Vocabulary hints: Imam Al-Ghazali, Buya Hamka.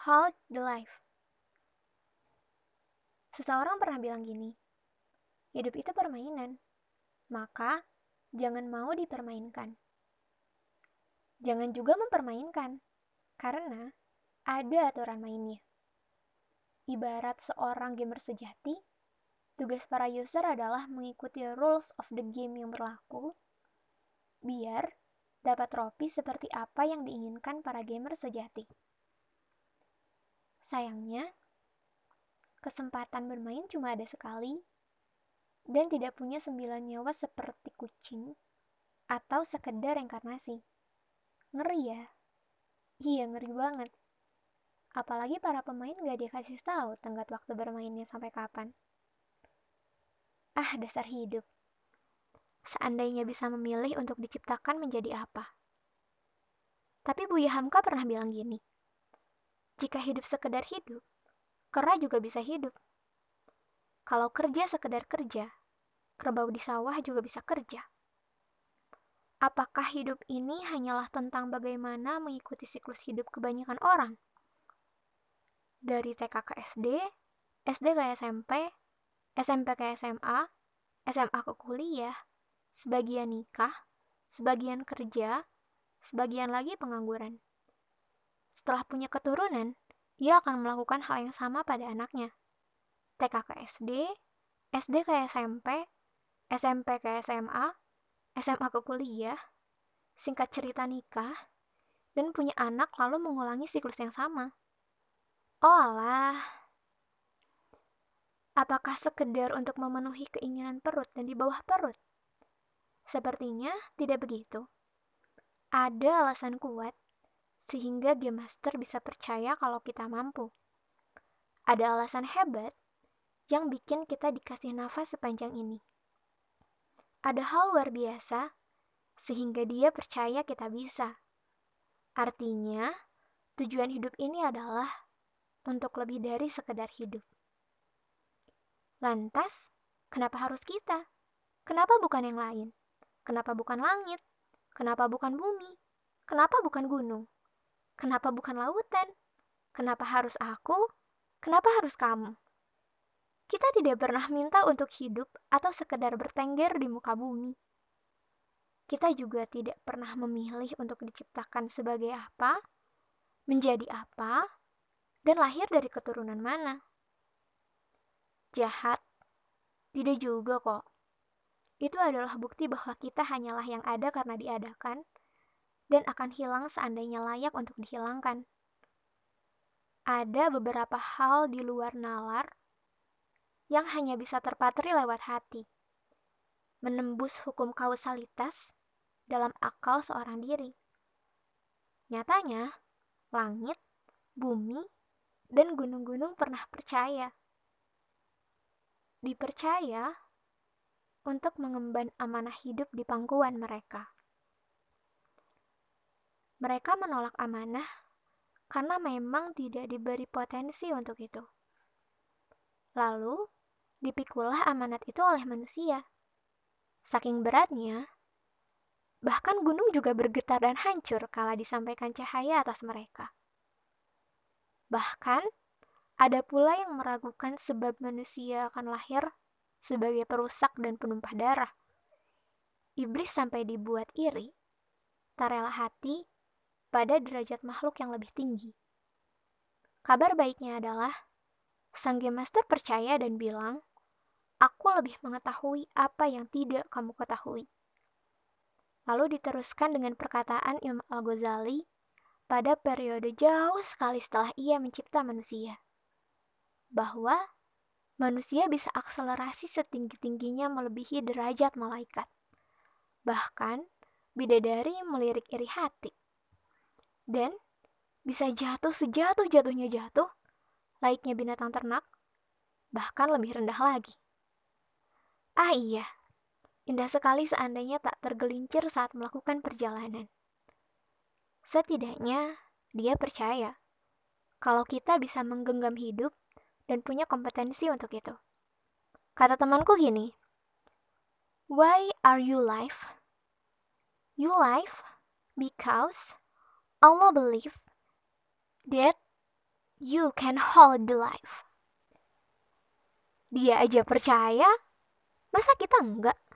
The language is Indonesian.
Halt the life. Seseorang pernah bilang gini, hidup itu permainan, maka jangan mau dipermainkan. Jangan juga mempermainkan, karena ada aturan mainnya. Ibarat seorang gamer sejati, tugas para user adalah mengikuti rules of the game yang berlaku, biar dapat trofi seperti apa yang diinginkan para gamer sejati. Sayangnya, kesempatan bermain cuma ada sekali dan tidak punya 9 nyawa seperti kucing atau sekedar reinkarnasi. Ngeri ya? Iya, ngeri banget. Apalagi para pemain gak dikasih tahu tenggat waktu bermainnya sampai kapan. Ah, dasar hidup. Seandainya bisa memilih untuk diciptakan menjadi apa. Tapi Buya Hamka pernah bilang gini, jika hidup sekedar hidup, kera juga bisa hidup. Kalau kerja sekedar kerja, kerbau di sawah juga bisa kerja. Apakah hidup ini hanyalah tentang bagaimana mengikuti siklus hidup kebanyakan orang? Dari TK ke SD, SD ke SMP, SMP ke SMA, SMA ke kuliah, sebagian nikah, sebagian kerja, sebagian lagi pengangguran. Setelah punya keturunan, ia akan melakukan hal yang sama pada anaknya. TK ke SD, SD ke SMP, SMP ke SMA, SMA ke kuliah, singkat cerita nikah, dan punya anak lalu mengulangi siklus yang sama. Oh alah, apakah sekedar untuk memenuhi keinginan perut dan di bawah perut? Sepertinya tidak begitu. Ada alasan kuat sehingga game master bisa percaya kalau kita mampu. Ada alasan hebat yang bikin kita dikasih nafas sepanjang ini. Ada hal luar biasa sehingga dia percaya kita bisa. Artinya, tujuan hidup ini adalah untuk lebih dari sekedar hidup. Lantas, kenapa harus kita? Kenapa bukan yang lain? Kenapa bukan langit? Kenapa bukan bumi? Kenapa bukan gunung? Kenapa bukan lautan? Kenapa harus aku? Kenapa harus kamu? Kita tidak pernah minta untuk hidup atau sekedar bertengger di muka bumi. Kita juga tidak pernah memilih untuk diciptakan sebagai apa, menjadi apa, dan lahir dari keturunan mana. Jahat? Tidak juga kok. Itu adalah bukti bahwa kita hanyalah yang ada karena diadakan, dan akan hilang seandainya layak untuk dihilangkan. Ada beberapa hal di luar nalar yang hanya bisa terpatri lewat hati, menembus hukum kausalitas dalam akal seorang diri. Nyatanya, langit, bumi, dan gunung-gunung pernah percaya. Dipercaya untuk mengemban amanah hidup di pangkuan mereka. Mereka menolak amanah karena memang tidak diberi potensi untuk itu. Lalu, dipikulah amanat itu oleh manusia. Saking beratnya, bahkan gunung juga bergetar dan hancur kala disampaikan cahaya atas mereka. Bahkan, ada pula yang meragukan sebab manusia akan lahir sebagai perusak dan penumpah darah. Iblis sampai dibuat iri, tak rela hati, pada derajat makhluk yang lebih tinggi. Kabar baiknya adalah, sang game master percaya dan bilang, aku lebih mengetahui apa yang tidak kamu ketahui. Lalu diteruskan dengan perkataan Imam Al-Ghazali pada periode jauh sekali setelah ia mencipta manusia, bahwa manusia bisa akselerasi setinggi-tingginya melebihi derajat malaikat. Bahkan, bidadari melirik iri hati. Dan bisa jatuh sejatuh-jatuhnya jatuh, laiknya binatang ternak, bahkan lebih rendah lagi. Ah iya, indah sekali seandainya tak tergelincir saat melakukan perjalanan. Setidaknya, dia percaya kalau kita bisa menggenggam hidup dan punya kompetensi untuk itu. Kata temanku gini, why are you alive? You alive because Allah believe that you can hold the life. Dia aja percaya, masa kita enggak?